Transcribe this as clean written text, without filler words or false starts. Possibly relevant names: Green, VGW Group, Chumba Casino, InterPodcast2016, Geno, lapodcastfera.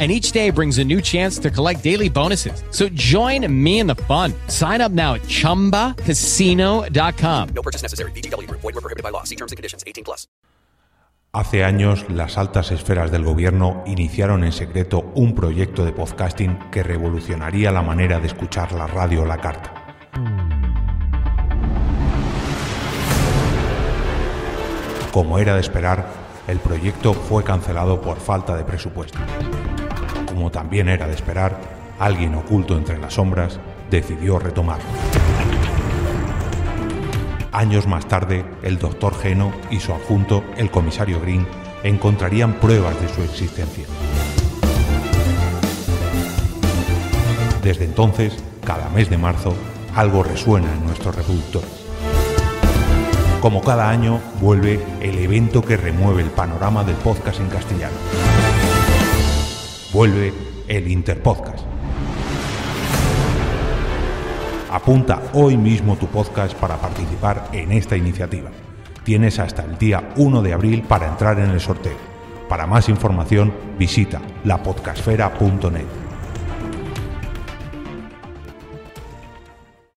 And each day brings a new chance to collect daily bonuses. So join me in the fun. Sign up now at ChumbaCasino.com. No purchase necessary. VGW Group. Void where prohibited by law. See terms and conditions. 18+. Hace años, las altas esferas del gobierno iniciaron en secreto un proyecto de podcasting que revolucionaría la manera de escuchar la radio a la carta. Como era de esperar, el proyecto fue cancelado por falta de presupuesto. Como también era de esperar, alguien oculto entre las sombras decidió retomarlo. Años más tarde, el doctor Geno y su adjunto, el comisario Green, encontrarían pruebas de su existencia. Desde entonces, cada mes de marzo, algo resuena en nuestros reproductores. Como cada año, vuelve el evento que remueve el panorama del podcast en castellano. Vuelve el InterPodcast. Apunta hoy mismo tu podcast para participar en esta iniciativa. Tienes hasta el día 1 de abril para entrar en el sorteo. Para más información, visita lapodcastfera.net.